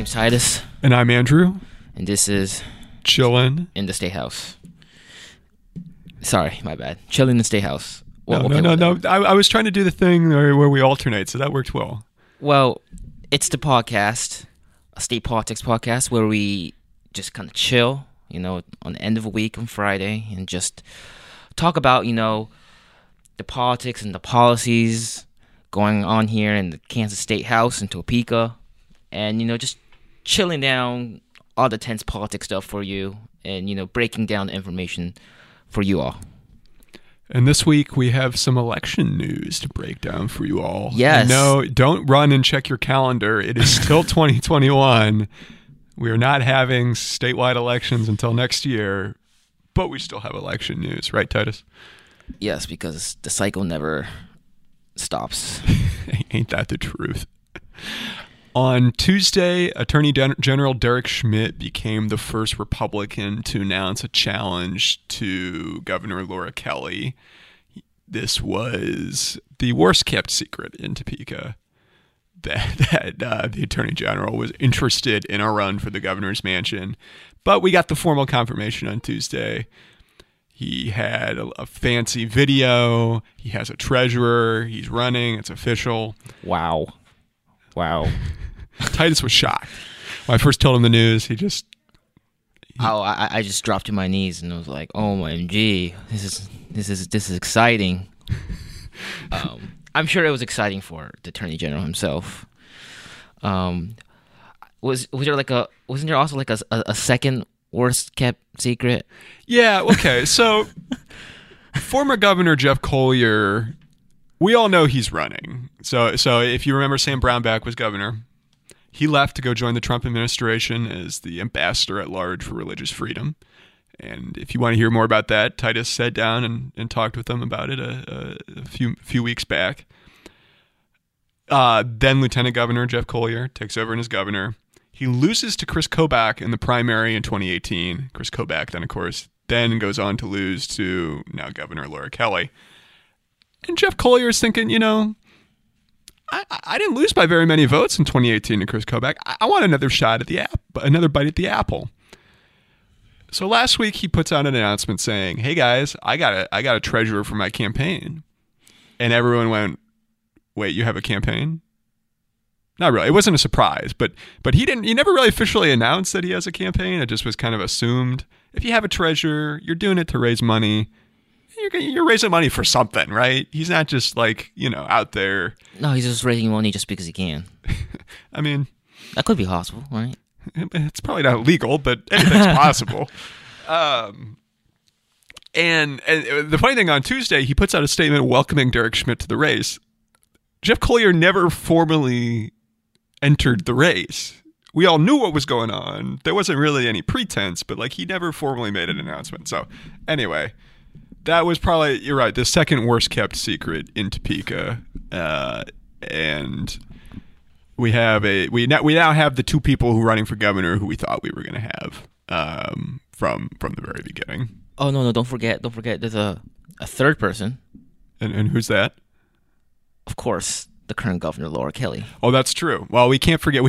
name's Titus. And I'm Andrew. And this is... Chillin' in the Statehouse. Sorry, my bad. Chillin' in the Statehouse. Well, no. I was trying to do the thing where we alternate, so that worked well. Well, it's the podcast, a state politics podcast, where we just kind of chill, on the end of a week on Friday and just talk about, the politics and the policies going on here in the Kansas State House in Topeka and, just chilling down all the tense politics stuff for you and, breaking down the information for you all. And this week we have some election news to break down for you all. Yes. No, don't run and check your calendar. It is still 2021. We are not having statewide elections until next year, but we still have election news. Right, Titus? Yes, because the cycle never stops. Ain't that the truth? On Tuesday, Attorney General Derek Schmidt became the first Republican to announce a challenge to Governor Laura Kelly. This was the worst-kept secret in Topeka, that the Attorney General was interested in a run for the governor's mansion. But we got the formal confirmation on Tuesday. He had a fancy video. He has a treasurer. He's running. It's official. Wow. Titus was shocked. When I first told him the news, I just dropped to my knees and I was like, "Oh my MG, this is exciting." I'm sure it was exciting for the Attorney General himself. Wasn't there also a second worst kept secret? Yeah. Okay. So, former Governor Jeff Colyer. We all know he's running. So if you remember, Sam Brownback was governor. He left to go join the Trump administration as the ambassador at large for religious freedom. And if you want to hear more about that, Titus sat down and talked with him about it a few weeks back. Then Lieutenant Governor Jeff Colyer takes over as governor. He loses to Kris Kobach in the primary in 2018. Kris Kobach then goes on to lose to now Governor Laura Kelly. And Jeff Colyer is thinking, I didn't lose by very many votes in 2018 to Kris Kobach. I want another shot at another bite at the apple. So last week he puts out an announcement saying, "Hey guys, I got a treasurer for my campaign," and everyone went, "Wait, you have a campaign?" Not really. It wasn't a surprise, but he didn't. He never really officially announced that he has a campaign. It just was kind of assumed. If you have a treasurer, you're doing it to raise money. You're raising money for something, right? He's not just like, out there. No, he's just raising money just because he can. I mean... that could be possible, right? It's probably not legal, but anything's possible. And the funny thing, on Tuesday, he puts out a statement welcoming Derek Schmidt to the race. Jeff Colyer never formally entered the race. We all knew what was going on. There wasn't really any pretense, but he never formally made an announcement. So, anyway... that was probably, you're right, the second worst kept secret in Topeka, and we now have the two people who are running for governor who we thought we were going to have from the very beginning. Oh no, don't forget, there's a third person. And who's that? Of course, the current governor, Laura Kelly. Oh, that's true. Well, we can't forget.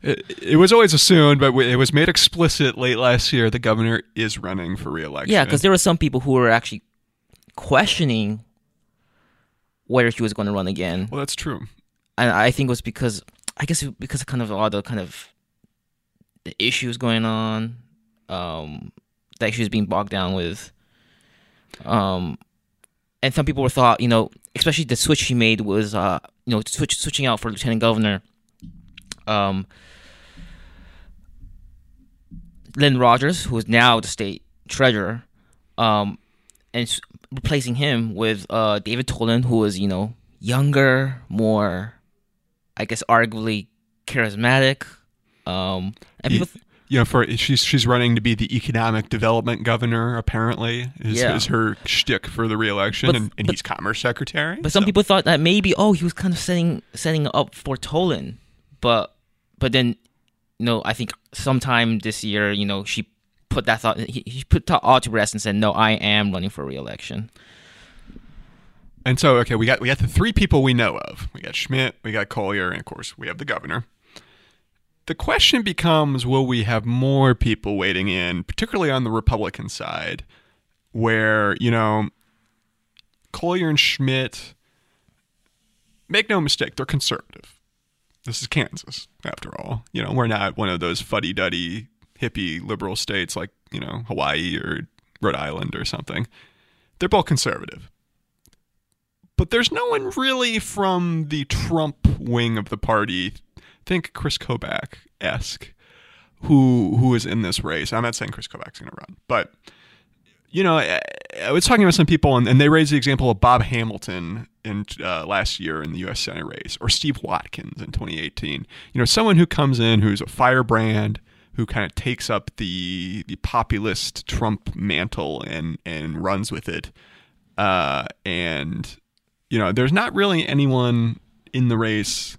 It was always assumed, but it was made explicit late last year the governor is running for re-election. Yeah, because there were some people who were actually questioning whether she was going to run again. Well, that's true. And I think it was because of kind of all the the issues going on that she was being bogged down with. And some people were thought, especially the switch she made was, switching out for lieutenant governor, Lynn Rogers, who is now the state treasurer, and replacing him with David Toland, who is, younger, more, I guess, arguably charismatic. She's running to be the economic development governor, apparently, is her shtick for the re-election, but he's commerce secretary. But some people thought that maybe, he was kind of setting up for Toland. But then, I think sometime this year, she put that thought, he put that all to rest and said, "No, I am running for re-election." And so, okay, we got the three people we know of. We got Schmidt, we got Colyer, and of course, we have the governor. The question becomes, will we have more people waiting in, particularly on the Republican side, where, you know, Colyer and Schmidt, make no mistake, they're conservative. This is Kansas, after all. You know, we're not one of those fuddy-duddy, hippie, liberal states like, you know, Hawaii or Rhode Island or something. They're both conservative. But there's no one really from the Trump wing of the party, think Kris Kobach-esque, who is in this race. I'm not saying Kris Kobach's going to run, but, you know, I was talking about some people, and they raised the example of Bob Hamilton in last year in the U.S. Senate race, or Steve Watkins in 2018. You know, someone who comes in who's a firebrand, who kind of takes up the populist Trump mantle and runs with it. And, you know, there's not really anyone in the race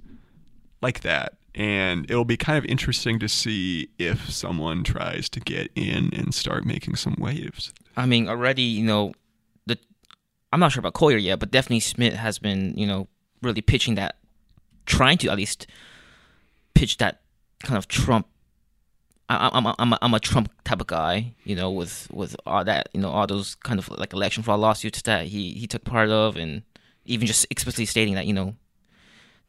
like that. And it'll be kind of interesting to see if someone tries to get in and start making some waves. I mean, already, you know, I'm not sure about Colyer yet, but definitely Schmidt has been, you know, really pitching that, trying to at least pitch that kind of Trump. I'm a Trump type of guy, you know, with all that, you know, all those kind of like election fraud lawsuits that he took part of, and even just explicitly stating that, you know,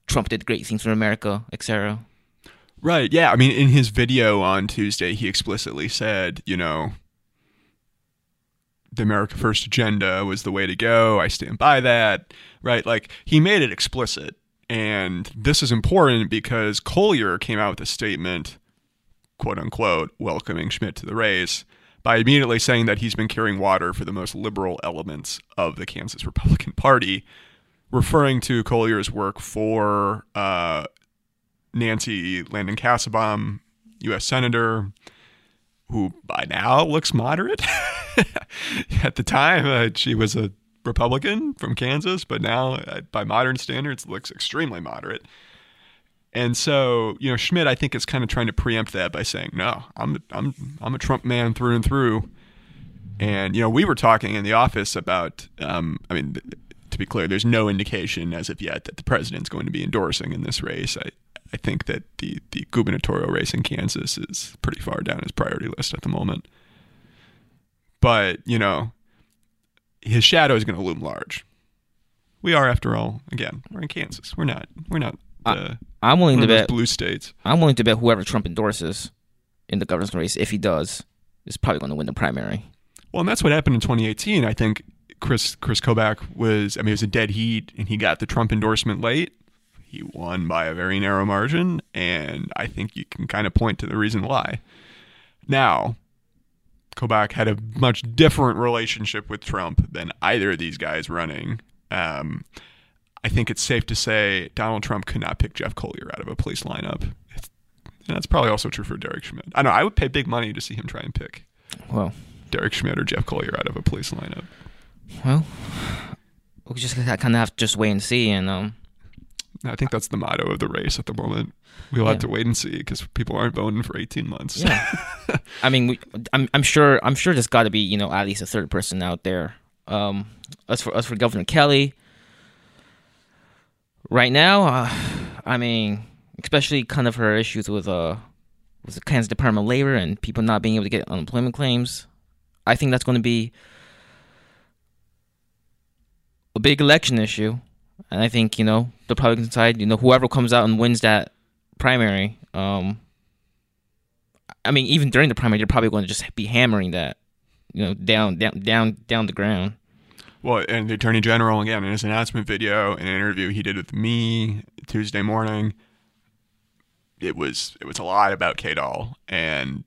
Trump did great things for America, etc. Right, yeah. I mean, in his video on Tuesday, he explicitly said, you know, the America First agenda was the way to go. I stand by that, right? Like, he made it explicit. And this is important because Colyer came out with a statement, quote unquote, welcoming Schmidt to the race by immediately saying that he's been carrying water for the most liberal elements of the Kansas Republican Party, referring to Collier's work for Nancy Landon Kassebaum, U.S. Senator, who by now looks moderate. At the time, she was a Republican from Kansas, but now, by modern standards, looks extremely moderate. And so, you know, Schmidt, I think, is kind of trying to preempt that by saying, no, I'm a Trump man through and through. And, you know, we were talking in the office about, I mean, to be clear, there's no indication as of yet that the president's going to be endorsing in this race. I think that the gubernatorial race in Kansas is pretty far down his priority list at the moment. But, you know, his shadow is going to loom large. We are, after all, again, we're in Kansas. We're not. I'm willing to bet blue states. I'm willing to bet whoever Trump endorses in the governor's race, if he does, is probably going to win the primary. Well, and that's what happened in 2018. I think Kris Kobach was. I mean, it was a dead heat, and he got the Trump endorsement late. He won by a very narrow margin, and I think you can kind of point to the reason why. Now, Kobach had a much different relationship with Trump than either of these guys running. I think it's safe to say Donald Trump could not pick Jeff Colyer out of a police lineup. And that's probably also true for Derek Schmidt. I know, I would pay big money to see him try and pick Derek Schmidt or Jeff Colyer out of a police lineup. Well, we just kind of have to just wait and see. And I think that's the motto of the race at the moment. We'll have to wait and see because people aren't voting for 18 months. Yeah. I mean, I'm sure there's got to be, you know, at least a third person out there. As for Governor Kelly, right now, I mean, especially kind of her issues with the Kansas Department of Labor and people not being able to get unemployment claims. I think that's going to be a big election issue. And I think, you know, the Republican side, you know, whoever comes out and wins that primary, I mean, even during the primary, they're probably going to just be hammering that, you know, down the ground. Well, and the Attorney General, again, in his announcement video, in an interview he did with me Tuesday morning, it was a lot about KDOL. And,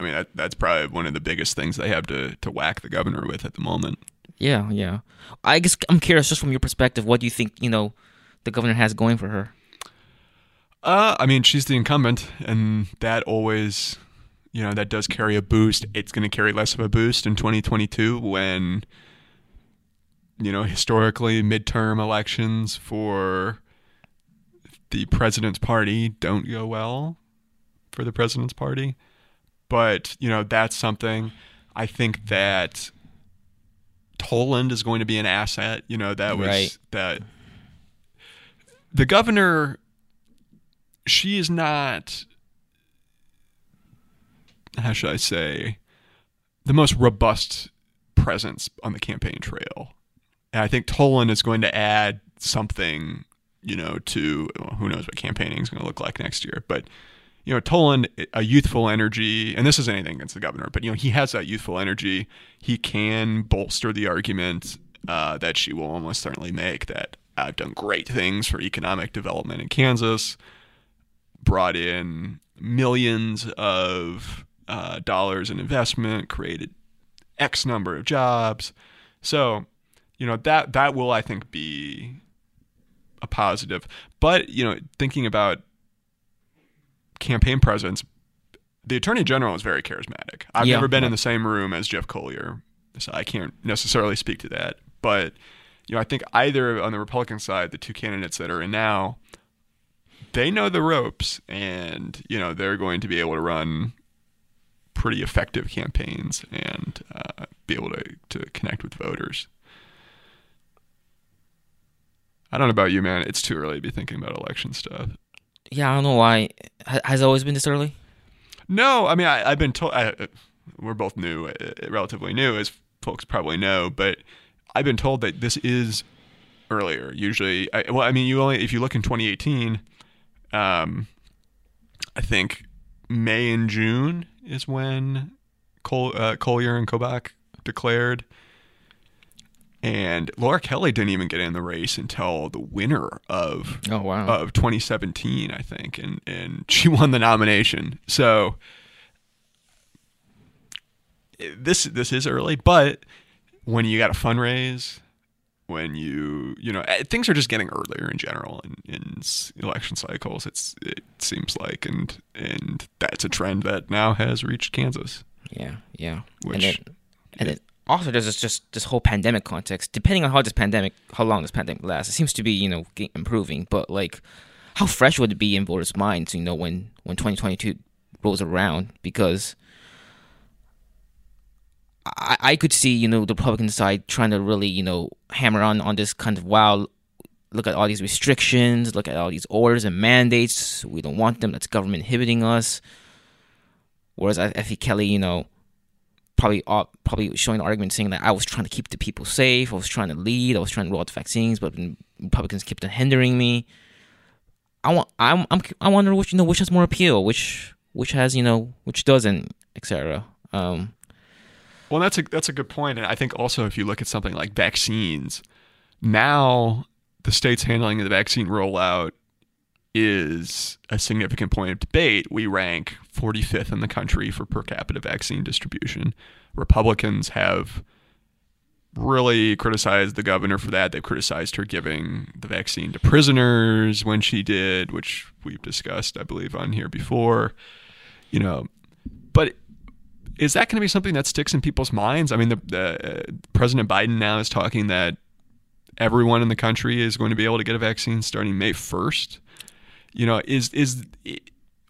I mean, that's probably one of the biggest things they have to whack the governor with at the moment. Yeah, yeah. I guess I'm curious, just from your perspective, what do you think, you know, the governor has going for her? I mean, she's the incumbent, and that always, you know, that does carry a boost. It's going to carry less of a boost in 2022 when, you know, historically midterm elections for the president's party don't go well for the president's party. But, you know, that's something. I think that Toland is going to be an asset. You know, that was right. That the governor, she is not how should I say, the most robust presence on the campaign trail. And I think Toland is going to add something, you know, to, well, who knows what campaigning is going to look like next year. But, you know, Toland, a youthful energy, and this is anything against the governor, but, you know, he has that youthful energy. He can bolster the argument that she will almost certainly make that I've done great things for economic development in Kansas, brought in millions of dollars in investment, created X number of jobs. So, you know, that will, I think, be a positive. But, you know, thinking about campaign presence, the attorney general is very charismatic. I've never been in the same room as Jeff Colyer, so I can't necessarily speak to that. But, you know, I think either on the Republican side, the two candidates that are in now, they know the ropes, and, you know, they're going to be able to run pretty effective campaigns and be able to connect with voters. I don't know about you, man. It's too early to be thinking about election stuff. Yeah, I don't know why. Has it always been this early? No, I mean, I've been told, we're both new, relatively new, as folks probably know, but I've been told that this is earlier. Usually, if you look in 2018, I think May and June is when Colyer and Kobach declared. And Laura Kelly didn't even get in the race until the winter of 2017, I think, and she won the nomination. So this is early, but when you got to fundraise, when you know, things are just getting earlier in general in election cycles. It seems like, and that's a trend that now has reached Kansas. Yeah, and then also, there's just this whole pandemic context. Depending on how long this pandemic lasts, it seems to be, you know, improving. But, like, how fresh would it be in voters' minds, you know, when 2022 rolls around? Because I could see, you know, the Republican side trying to really, you know, hammer on this kind of, wow, look at all these restrictions, look at all these orders and mandates. We don't want them. That's government inhibiting us. Whereas I think Kelly, you know, probably showing the argument saying that I was trying to keep the people safe, I was trying to lead, I was trying to roll out the vaccines, but Republicans kept on hindering me. I wonder which has more appeal, which has, you know, which doesn't, etc. Well, that's a good point, and I think also if you look at something like vaccines, now the state's handling of the vaccine rollout is a significant point of debate. We rank 45th in the country for per capita vaccine distribution. Republicans have really criticized the governor for that. They've criticized her giving the vaccine to prisoners when she did, which we've discussed, I believe, on here before. You know, but is that going to be something that sticks in people's minds? I mean, the President Biden now is talking that everyone in the country is going to be able to get a vaccine starting May 1st. You know,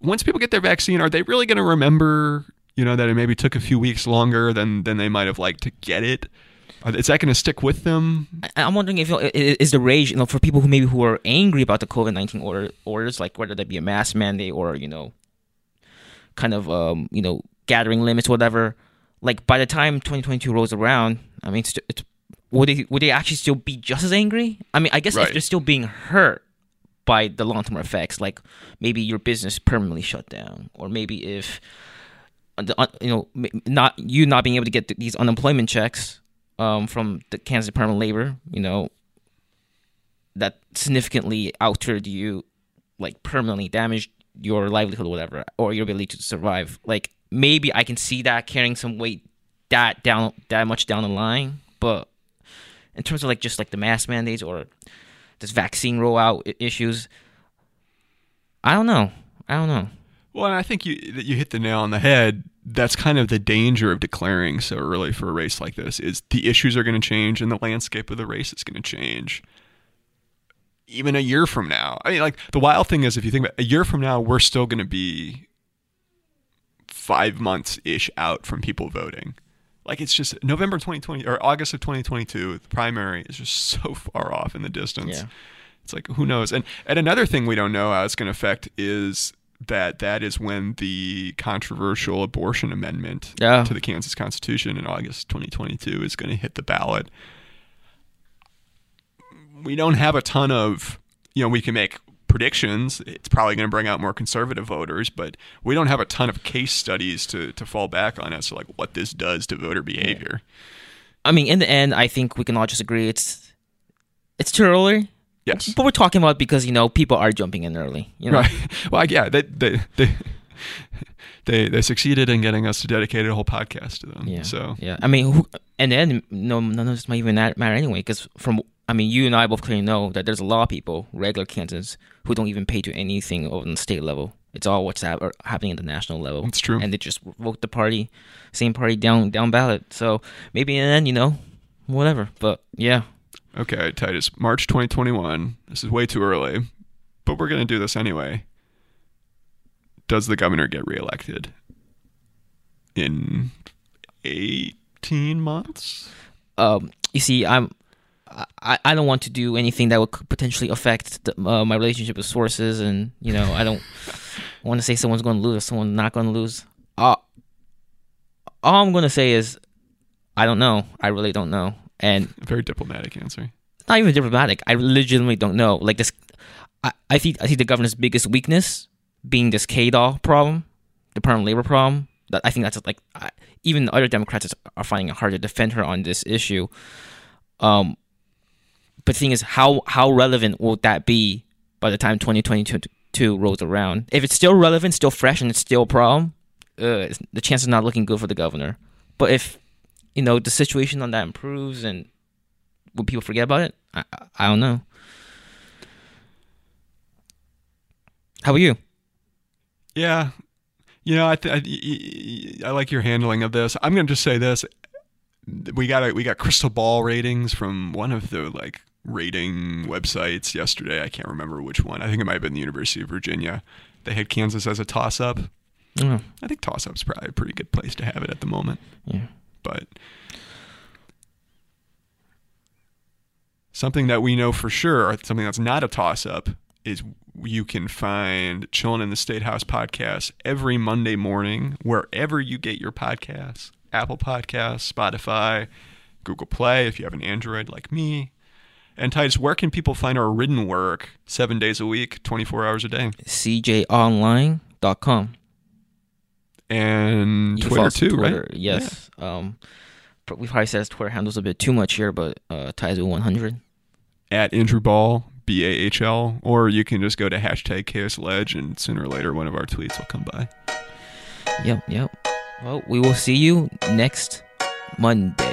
once people get their vaccine, are they really going to remember, you know, that it maybe took a few weeks longer than they might have liked to get it? Is that going to stick with them? I'm wondering if, you know, is the rage, you know, for people who are angry about the COVID-19 orders, like whether that be a mask mandate or, you know, kind of, you know, gathering limits, whatever. Like by the time 2022 rolls around, I mean, would they actually still be just as angry? I mean, I guess right. If they're still being hurt by the long-term effects, like maybe your business permanently shut down, or maybe if, you know, not being able to get these unemployment checks from the Kansas Department of Labor, you know, that significantly altered you, like permanently damaged your livelihood or whatever, or your ability to survive. Like maybe I can see that carrying some weight that much down the line, but in terms of like just like the mask mandates or this vaccine rollout issues, I don't know. Well, and I think you hit the nail on the head. That's kind of the danger of declaring so early for a race like this, is the issues are going to change and the landscape of the race is going to change even a year from now. I mean, like, the wild thing is, if you think about a year from now, we're still going to be 5 months-ish out from people voting. Like, it's just November 2020 or August of 2022, the primary is just so far off in the distance. Yeah. It's like, who knows? And another thing we don't know how it's going to affect is that is when the controversial abortion amendment to the Kansas Constitution in August 2022 is going to hit the ballot. We don't have a ton of, we can make predictions. It's probably going to bring out more conservative voters, but we don't have a ton of case studies to fall back on as to like what this does to voter behavior. Yeah. I mean, in the end, I think we can all just agree it's too early. Yes, but we're talking about because people are jumping in early. Right. Well, yeah, they succeeded in getting us to dedicate a whole podcast to them. Yeah. So yeah, I mean, none of this might even matter anyway, because you and I both clearly know that there's a lot of people, regular Kansans, who don't even pay to anything on the state level. It's all what's happening at the national level. That's true. And they just vote the same party down ballot. So maybe in the end, whatever. But yeah. Okay, Titus, March 2021. This is way too early, but we're going to do this anyway. Does the governor get reelected in 18 months? You see, I don't want to do anything that would potentially affect my relationship with sources, and I don't want to say someone's going to lose or someone's not going to lose. All I'm going to say is I don't know. I really don't know. And very diplomatic answer. Not even diplomatic. I legitimately don't know. Like this, I think the governor's biggest weakness being this KDOL problem, the permanent labor problem. That I think that's even the other Democrats are finding it hard to defend her on this issue. But the thing is, how relevant will that be by the time 2022 rolls around? If it's still relevant, still fresh, and it's still a problem, the chance is not looking good for the governor. But if the situation on that improves, and will people forget about it? I don't know. How about you? Yeah, I like your handling of this. I'm going to just say this. We got crystal ball ratings from one of the rating websites yesterday. I can't remember which one. I think it might have been the University of Virginia. They had Kansas as a toss-up. Oh. I think toss-up's probably a pretty good place to have it at the moment. Yeah. But something that we know for sure, or something that's not a toss-up, is you can find Chillin' in the Statehouse podcast every Monday morning, wherever you get your podcasts. Apple Podcasts, Spotify, Google Play, if you have an Android like me. And Titus, where can people find our written work 7 days a week, 24 hours a day? CJonline.com. And Twitter too, right? Yes. Yeah. We probably said Twitter handles a bit too much here, but Titus100. @AndrewBall, BAHL. Or you can just go to #KSLedge, and sooner or later one of our tweets will come by. Yep. Well, we will see you next Monday.